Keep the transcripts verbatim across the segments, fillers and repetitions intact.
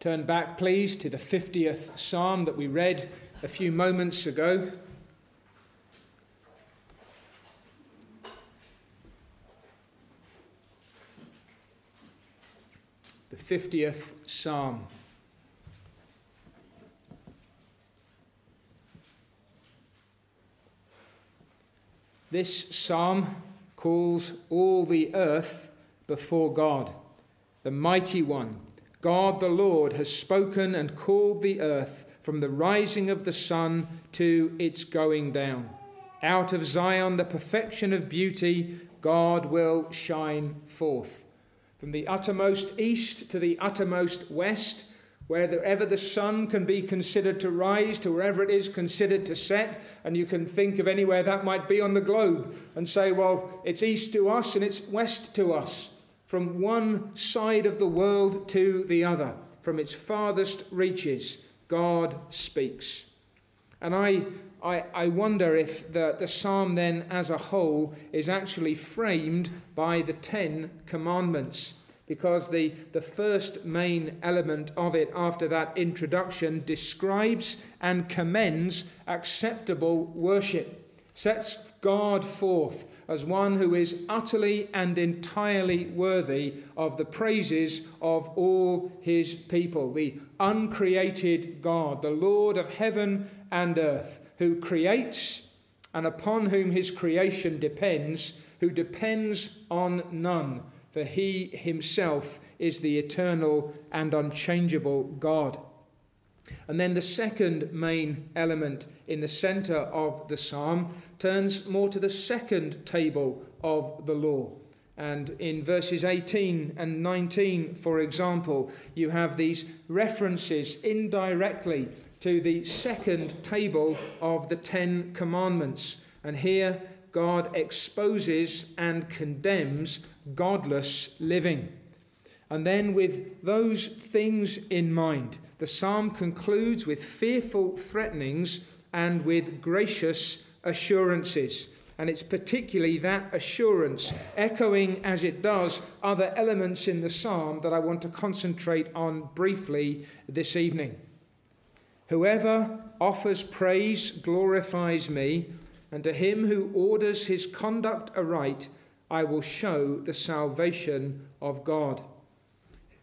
Turn back, please, to the fiftieth Psalm that we read a few moments ago. The fiftieth Psalm. This psalm calls all the earth before God, the mighty one. God the Lord has spoken and called the earth from the rising of the sun to its going down. Out of Zion, the perfection of beauty, God will shine forth. From the uttermost east to the uttermost west, wherever the sun can be considered to rise to wherever it is considered to set, and you can think of anywhere that might be on the globe and say, well, it's east to us and it's west to us. From one side of the world to the other, from its farthest reaches, God speaks. And I, I, I wonder if the, the psalm then as a whole is actually framed by the Ten Commandments, because the, the first main element of it after that introduction describes and commends acceptable worship, sets God forth as one who is utterly and entirely worthy of the praises of all his people, the uncreated God, the Lord of heaven and earth, who creates and upon whom his creation depends, who depends on none, for he himself is the eternal and unchangeable God. And then the second main element in the center of the psalm turns more to the second table of the law. And in verses eighteen and nineteen, for example, you have these references indirectly to the second table of the Ten Commandments. And here God exposes and condemns godless living. And then with those things in mind, the psalm concludes with fearful threatenings and with gracious assurances. And it's particularly that assurance, echoing as it does other elements in the psalm, that I want to concentrate on briefly this evening. Whoever offers praise glorifies me, and to him who orders his conduct aright, I will show the salvation of God.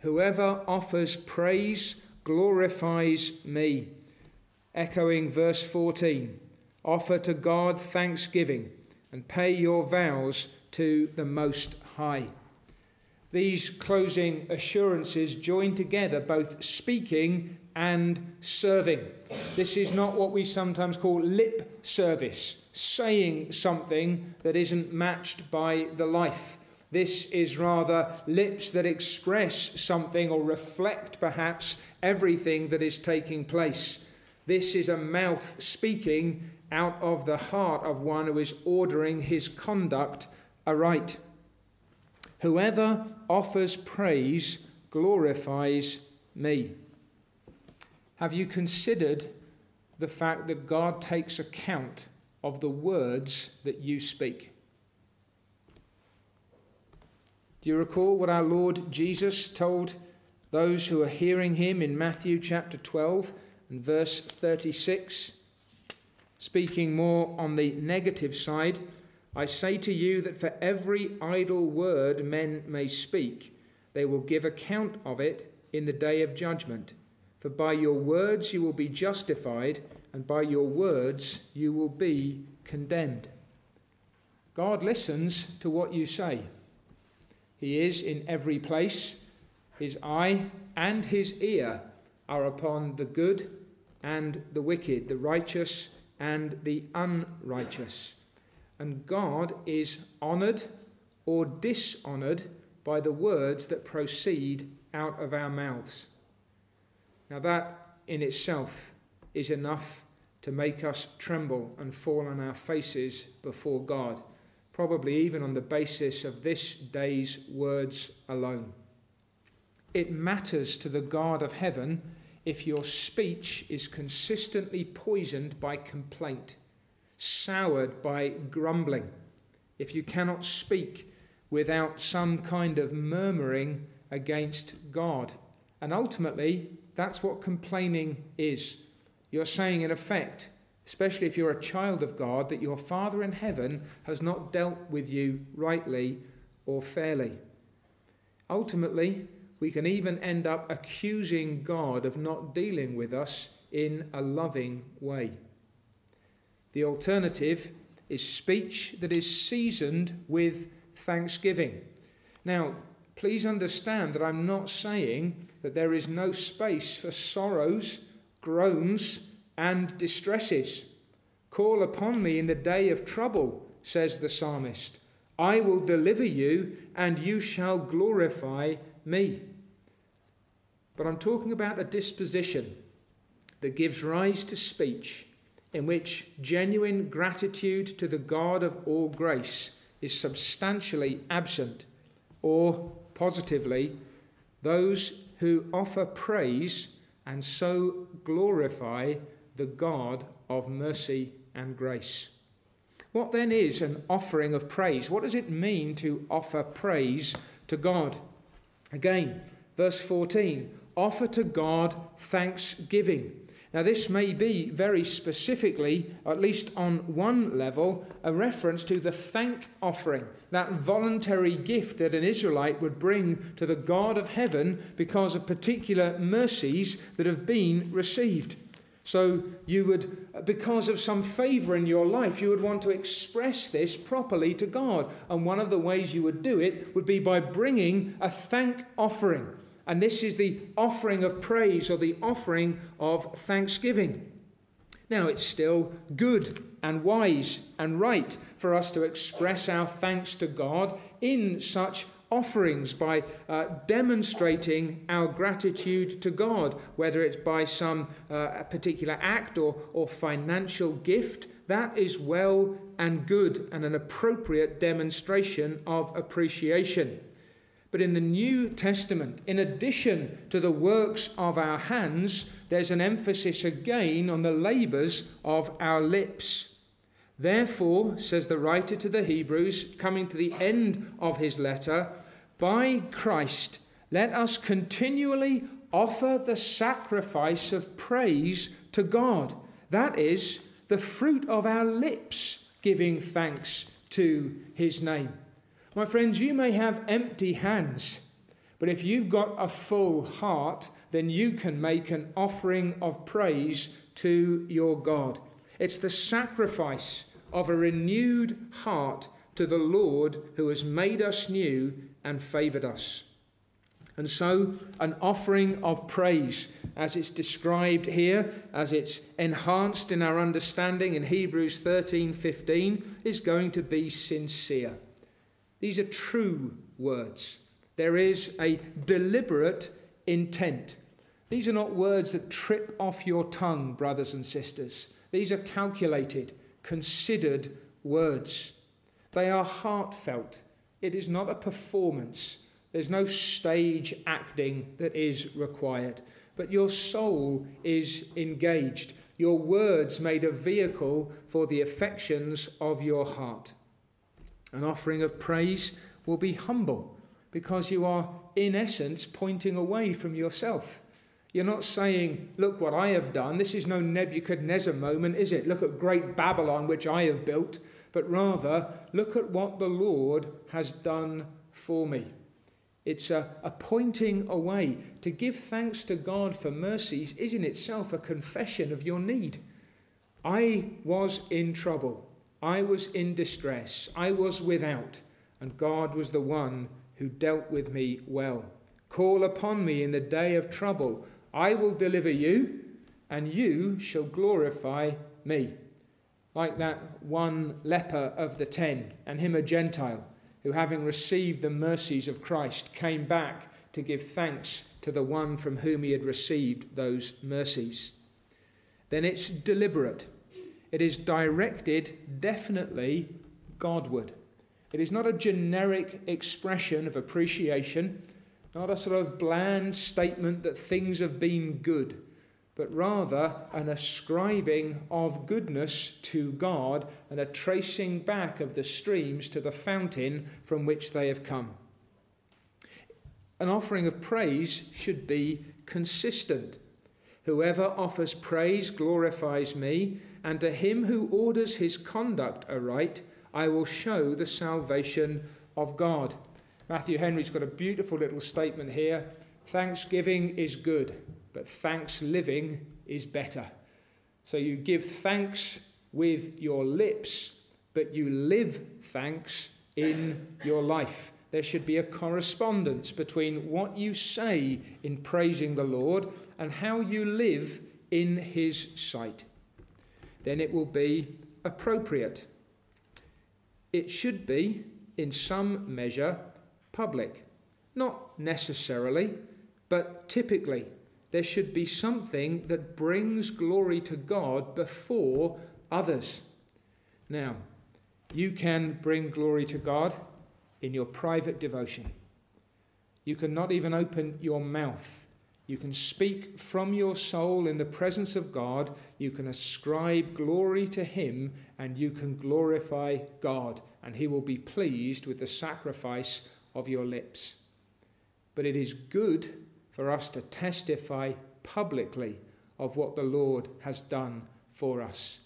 Whoever offers praise glorifies me. Echoing verse fourteen, offer to God thanksgiving and pay your vows to the Most High. These closing assurances join together both speaking and serving. This is not what we sometimes call lip service, saying something that isn't matched by the life. This is rather lips that express something or reflect perhaps everything that is taking place. This is a mouth speaking out of the heart of one who is ordering his conduct aright. Whoever offers praise glorifies me. Have you considered the fact that God takes account of the words that you speak? Do you recall what our Lord Jesus told those who are hearing him in Matthew chapter twelve and verse thirty-six? Speaking more on the negative side, I say to you that for every idle word men may speak, they will give account of it in the day of judgment. For by your words you will be justified, and by your words you will be condemned. God listens to what you say. He is in every place. His eye and his ear are upon the good and the wicked, the righteous and the unrighteous. And God is honored or dishonored by the words that proceed out of our mouths. Now that in itself is enough to make us tremble and fall on our faces before God, probably even on the basis of this day's words alone. It matters to the God of heaven if your speech is consistently poisoned by complaint, soured by grumbling, if you cannot speak without some kind of murmuring against God And ultimately, that's what complaining is. You're saying, in effect, especially if you're a child of God, that your Father in heaven has not dealt with you rightly or fairly. Ultimately, we can even end up accusing God of not dealing with us in a loving way. The alternative is speech that is seasoned with thanksgiving. Now, please understand that I'm not saying that there is no space for sorrows, groans, and distresses. Call upon me in the day of trouble, says the psalmist. I will deliver you, and you shall glorify me. But I'm talking about a disposition that gives rise to speech, in which genuine gratitude to the God of all grace is substantially absent, or positively, those who offer praise and so glorify the God of mercy and grace. What then is an offering of praise? What does it mean to offer praise to God? Again, verse fourteen, offer to God thanksgiving. Now, this may be very specifically, at least on one level, a reference to the thank offering, that voluntary gift that an Israelite would bring to the God of heaven because of particular mercies that have been received. So you would, because of some favour in your life, you would want to express this properly to God. And one of the ways you would do it would be by bringing a thank offering. And this is the offering of praise, or the offering of thanksgiving. Now, it's still good and wise and right for us to express our thanks to God in such offerings by uh, demonstrating our gratitude to God, whether it's by some uh, particular act or, or financial gift. That is well and good and an appropriate demonstration of appreciation. But in the New Testament, in addition to the works of our hands, there's an emphasis again on the labours of our lips. Therefore, says the writer to the Hebrews, coming to the end of his letter, by Christ let us continually offer the sacrifice of praise to God. That is, the fruit of our lips giving thanks to his name. My friends, you may have empty hands, but if you've got a full heart, then you can make an offering of praise to your God. It's the sacrifice of a renewed heart to the Lord who has made us new and favoured us. And so, an offering of praise, as it's described here, as it's enhanced in our understanding in Hebrews thirteen fifteen, is going to be sincere. These are true words. There is a deliberate intent. These are not words that trip off your tongue, brothers and sisters. These are calculated, considered words. They are heartfelt. It is not a performance. There's no stage acting that is required. But your soul is engaged. Your words made a vehicle for the affections of your heart. An offering of praise will be humble because you are, in essence, pointing away from yourself. You're not saying, look what I have done. This is no Nebuchadnezzar moment, is it? Look at great Babylon, which I have built. But rather, look at what the Lord has done for me. It's a, a pointing away. To give thanks to God for mercies is in itself a confession of your need. I was in trouble. I was in distress, I was without, and God was the one who dealt with me well. Call upon me in the day of trouble. I will deliver you, and you shall glorify me. Like that one leper of the ten, and him a Gentile, who having received the mercies of Christ, came back to give thanks to the one from whom he had received those mercies. Then it's deliberate. It is directed definitely Godward. It is not a generic expression of appreciation, not a sort of bland statement that things have been good, but rather an ascribing of goodness to God and a tracing back of the streams to the fountain from which they have come. An offering of praise should be consistent. Whoever offers praise glorifies me, and to him who orders his conduct aright, I will show the salvation of God. Matthew Henry's got a beautiful little statement here. Thanksgiving is good, but thanks living is better. So you give thanks with your lips, but you live thanks in your life. There should be a correspondence between what you say in praising the Lord and how you live in his sight. Then it will be appropriate. It should be, in some measure, public. Not necessarily, but typically. There should be something that brings glory to God before others. Now, you can bring glory to God in your private devotion. You can not even open your mouth. You can speak from your soul in the presence of God. You can ascribe glory to him, and you can glorify God, and he will be pleased with the sacrifice of your lips. But it is good for us to testify publicly of what the Lord has done for us.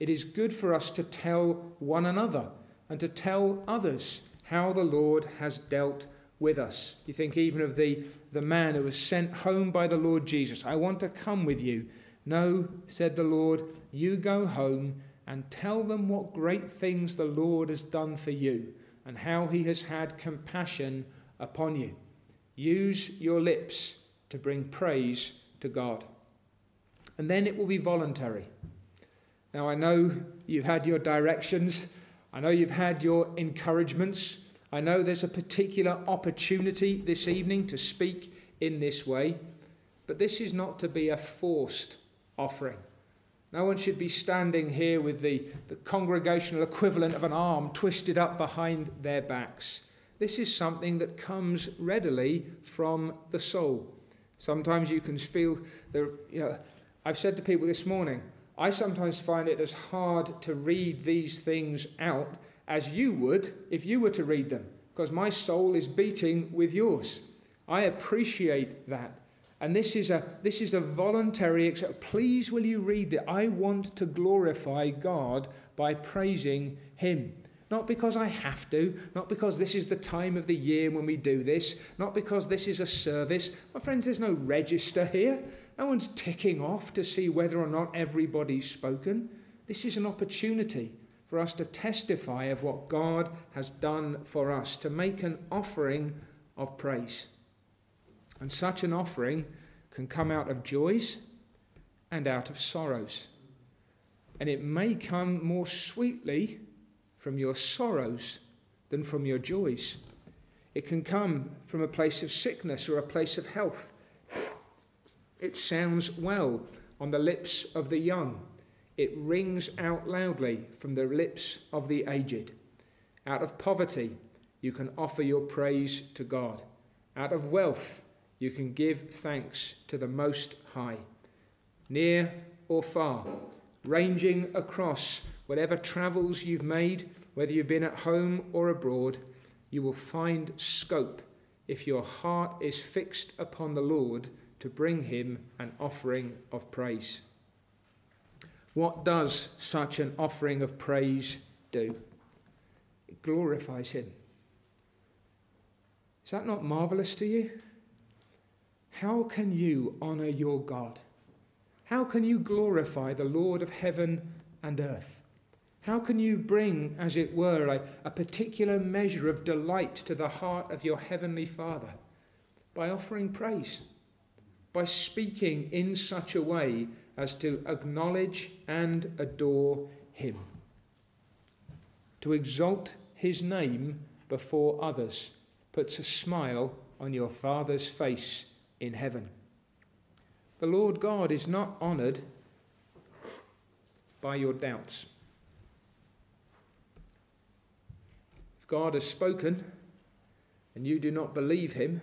It is good for us to tell one another and to tell others how the Lord has dealt with us. You think even of the, the man who was sent home by the Lord Jesus. I want to come with you. No, said the Lord, you go home and tell them what great things the Lord has done for you and how he has had compassion upon you. Use your lips to bring praise to God. And then it will be voluntary. Now I know you've had your directions. I know you've had your encouragements. I know there's a particular opportunity this evening to speak in this way, but this is not to be a forced offering. No one should be standing here with the, the congregational equivalent of an arm twisted up behind their backs. This is something that comes readily from the soul. Sometimes you can feel, the, you know, I've said to people this morning, I sometimes find it as hard to read these things out as you would if you were to read them, because my soul is beating with yours. I appreciate that. And this is a this is a voluntary, please will you read that? I want to glorify God by praising him. Not because I have to, not because this is the time of the year when we do this, not because this is a service. My friends, there's no register here. No one's ticking off to see whether or not everybody's spoken. This is an opportunity for us to testify of what God has done for us, to make an offering of praise. And such an offering can come out of joys and out of sorrows. And it may come more sweetly from your sorrows than from your joys. It can come from a place of sickness or a place of health. It sounds well on the lips of the young. It rings out loudly from the lips of the aged. Out of poverty, you can offer your praise to God. Out of wealth, you can give thanks to the Most High. Near or far, ranging across whatever travels you've made, whether you've been at home or abroad, you will find scope if your heart is fixed upon the Lord to bring him an offering of praise. What does such an offering of praise do? It glorifies him. Is that not marvelous to you? How can you honor your God? How can you glorify the Lord of heaven and earth? How can you bring, as it were, a, a particular measure of delight to the heart of your heavenly Father? By offering praise, by speaking in such a way as to acknowledge and adore him, to exalt his name before others, puts a smile on your Father's face in heaven. The Lord God is not honoured by your doubts. If God has spoken and you do not believe him,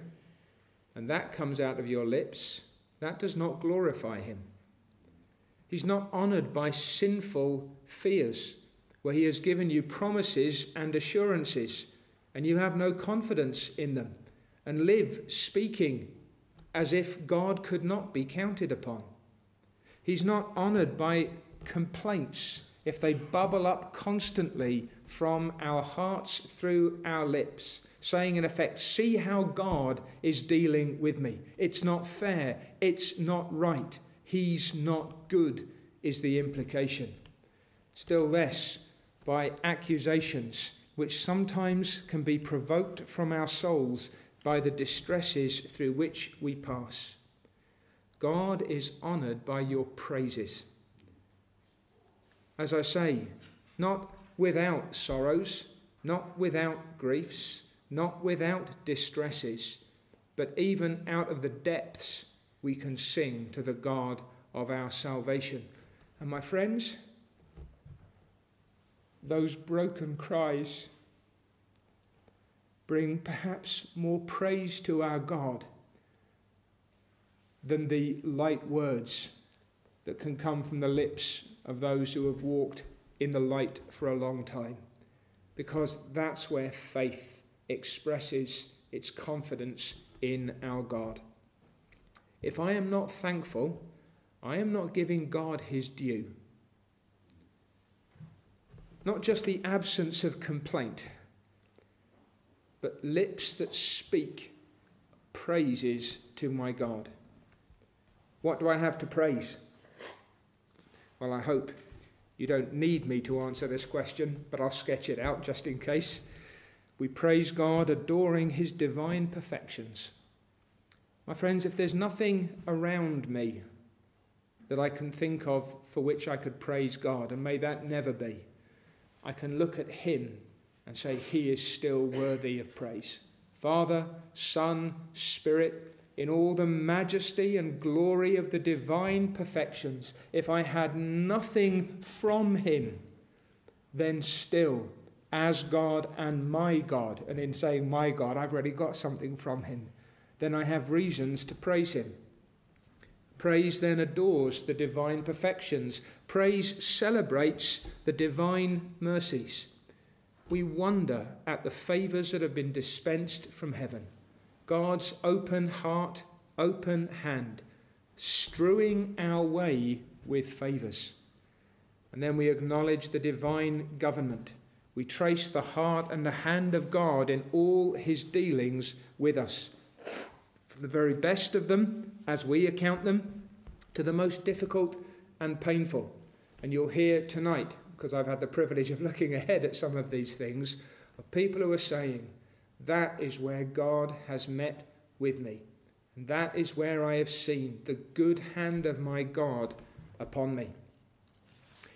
and that comes out of your lips, that does not glorify him. He's not honoured by sinful fears, where he has given you promises and assurances, and you have no confidence in them. and live speaking as if God could not be counted upon. He's not honored by complaints if they bubble up constantly from our hearts through our lips, saying in effect, see how God is dealing with me. It's not fair. It's not right. He's not good is the implication. Still less by accusations, which sometimes can be provoked from our souls by the distresses through which we pass. God is honored by your praises. As I say, not without sorrows, not without griefs, not without distresses, but even out of the depths we can sing to the God of our salvation. And my friends, those broken cries bring perhaps more praise to our God than the light words that can come from the lips of those who have walked in the light for a long time, because that's where faith expresses its confidence in our God. If I am not thankful, I am not giving God his due. Not just the absence of complaint, but lips that speak praises to my God. What do I have to praise? Well, I hope you don't need me to answer this question, but I'll sketch it out just in case. We praise God adoring his divine perfections. My friends, if there's nothing around me that I can think of for which I could praise God, and may that never be, I can look at him and say he is still worthy of praise. Father, Son, Spirit, in all the majesty and glory of the divine perfections, if I had nothing from him, then still, as God and my God, and in saying my God, I've already got something from him, then I have reasons to praise him. Praise then adores the divine perfections. Praise celebrates the divine mercies. We wonder at the favours that have been dispensed from heaven. God's open heart, open hand, strewing our way with favours. And then we acknowledge the divine government. We trace the heart and the hand of God in all his dealings with us. From the very best of them, as we account them, to the most difficult and painful. And you'll hear tonight, because I've had the privilege of looking ahead at some of these things, of people who are saying, that is where God has met with me. And that is where I have seen the good hand of my God upon me.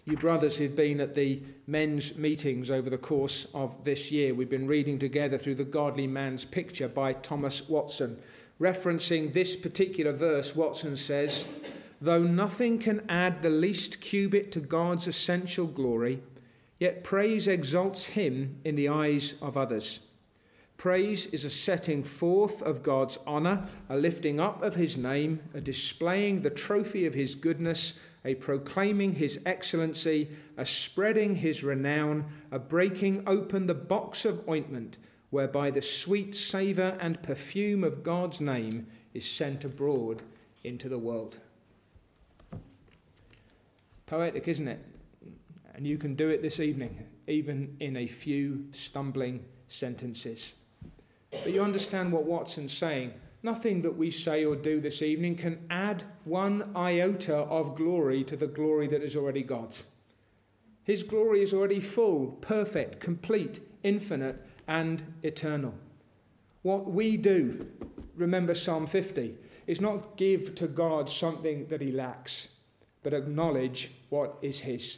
You brothers who've been at the men's meetings over the course of this year, we've been reading together through The Godly Man's Picture by Thomas Watson. Referencing this particular verse, Watson says, though nothing can add the least cubit to God's essential glory, yet praise exalts him in the eyes of others. Praise is a setting forth of God's honour, a lifting up of his name, a displaying the trophy of his goodness, a proclaiming his excellency, a spreading his renown, a breaking open the box of ointment, whereby the sweet savour and perfume of God's name is sent abroad into the world. Poetic, isn't it? And you can do it this evening, even in a few stumbling sentences. But you understand what Watson's saying. Nothing that we say or do this evening can add one iota of glory to the glory that is already God's. His glory is already full, perfect, complete, infinite, and eternal. What we do, remember Psalm fifty, is not give to God something that he lacks, but acknowledge what is his.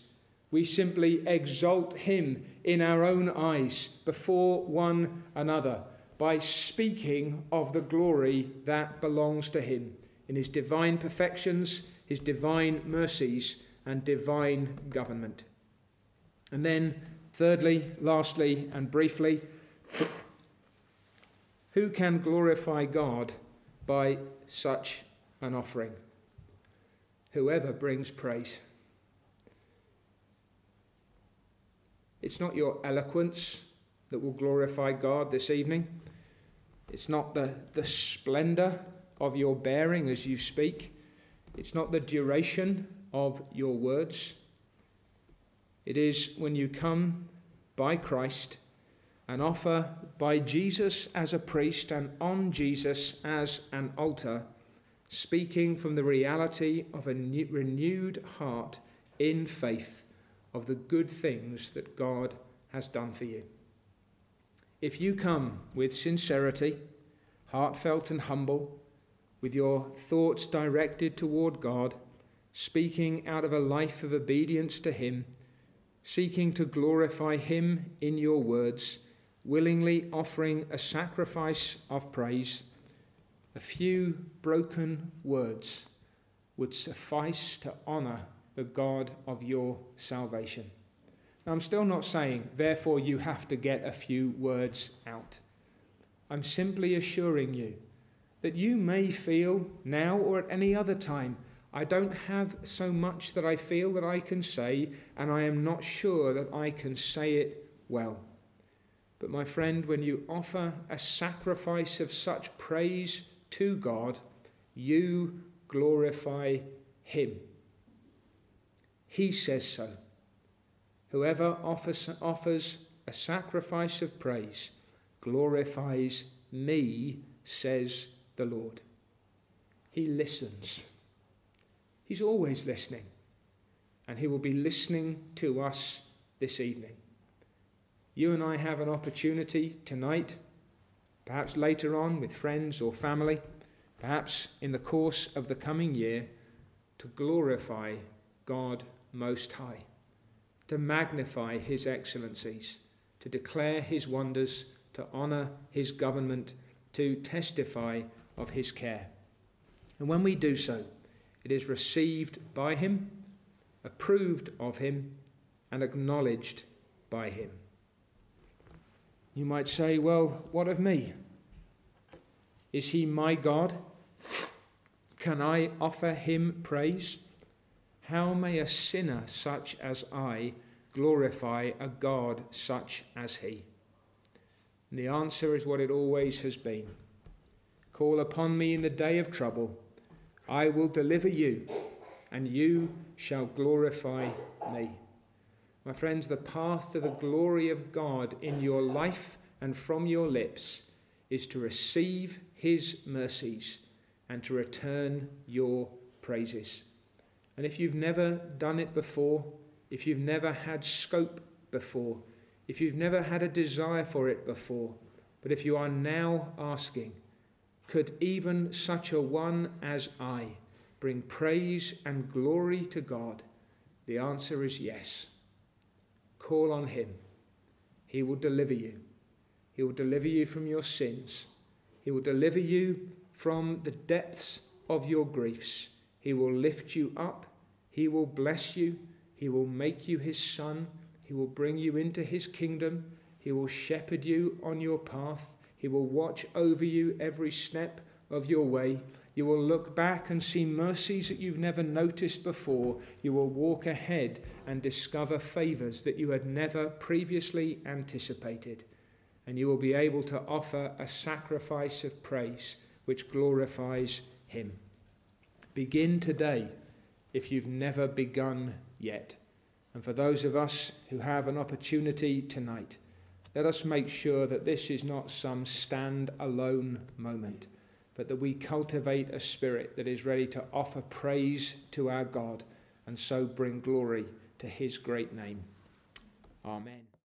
We simply exalt him in our own eyes before one another by speaking of the glory that belongs to him in his divine perfections, his divine mercies, and divine government. And then, thirdly, lastly, and briefly, who can glorify God by such an offering? Whoever brings praise. It's not your eloquence that will glorify God this evening. It's not the, the splendor of your bearing as you speak. It's not the duration of your words. It is when you come by Christ and offer by Jesus as a priest and on Jesus as an altar, speaking from the reality of a new, renewed heart in faith of the good things that God has done for you. If you come with sincerity, heartfelt and humble, with your thoughts directed toward God, speaking out of a life of obedience to Him, seeking to glorify Him in your words, willingly offering a sacrifice of praise, a few broken words would suffice to honor the God of your salvation. Now, I'm still not saying, therefore, you have to get a few words out. I'm simply assuring you that you may feel now or at any other time, I don't have so much that I feel that I can say, and I am not sure that I can say it well. But my friend, when you offer a sacrifice of such praise to God, you glorify Him. He says so. Whoever offers, offers a sacrifice of praise glorifies me, says the Lord. He listens. He's always listening, and He will be listening to us this evening. You and I have an opportunity tonight, perhaps later on with friends or family, perhaps in the course of the coming year, to glorify God Most High, to magnify His excellencies, to declare His wonders, to honour His government, to testify of His care. And when we do so, it is received by Him, approved of Him, and acknowledged by Him. You might say, well, what of me? Is He my God? Can I offer Him praise? How may a sinner such as I glorify a God such as He? And the answer is what it always has been. Call upon me in the day of trouble. I will deliver you, and you shall glorify me. My friends, the path to the glory of God in your life and from your lips is to receive His mercies and to return your praises. And if you've never done it before, if you've never had scope before, if you've never had a desire for it before, but if you are now asking, could even such a one as I bring praise and glory to God? The answer is yes. Call on Him. He will deliver you. He will deliver you from your sins. He will deliver you from the depths of your griefs. He will lift you up. He will bless you. He will make you His son. He will bring you into His kingdom. He will shepherd you on your path. He will watch over you every step of your way. You will look back and see mercies that you've never noticed before. You will walk ahead and discover favors that you had never previously anticipated. And you will be able to offer a sacrifice of praise which glorifies Him. Begin today if you've never begun yet. And for those of us who have an opportunity tonight, let us make sure that this is not some stand-alone moment, but that we cultivate a spirit that is ready to offer praise to our God and so bring glory to His great name. Amen.